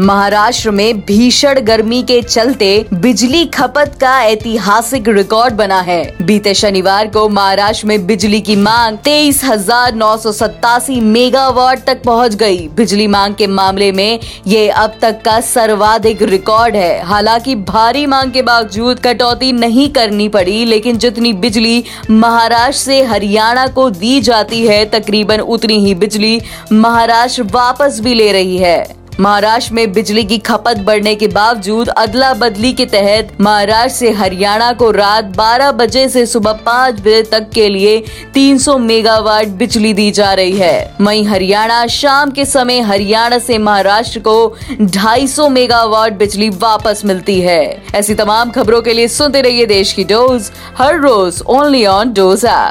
महाराष्ट्र में भीषण गर्मी के चलते बिजली खपत का ऐतिहासिक रिकॉर्ड बना है। बीते शनिवार को महाराष्ट्र में बिजली की मांग 23,987 मेगावाट तक पहुंच गई। बिजली मांग के मामले में ये अब तक का सर्वाधिक रिकॉर्ड है। हालांकि भारी मांग के बावजूद कटौती नहीं करनी पड़ी, लेकिन जितनी बिजली महाराष्ट्र से हरियाणा को दी जाती है तकरीबन उतनी ही बिजली महाराष्ट्र वापस भी ले रही है। महाराष्ट्र में बिजली की खपत बढ़ने के बावजूद अदला बदली के तहत महाराष्ट्र से हरियाणा को रात 12 बजे से सुबह 5 बजे तक के लिए 300 मेगावाट बिजली दी जा रही है। वहीं हरियाणा शाम के समय हरियाणा से महाराष्ट्र को 250 मेगावाट बिजली वापस मिलती है। ऐसी तमाम खबरों के लिए सुनते रहिए देश की डोज, हर रोज ओनली ऑन डोज ऐप।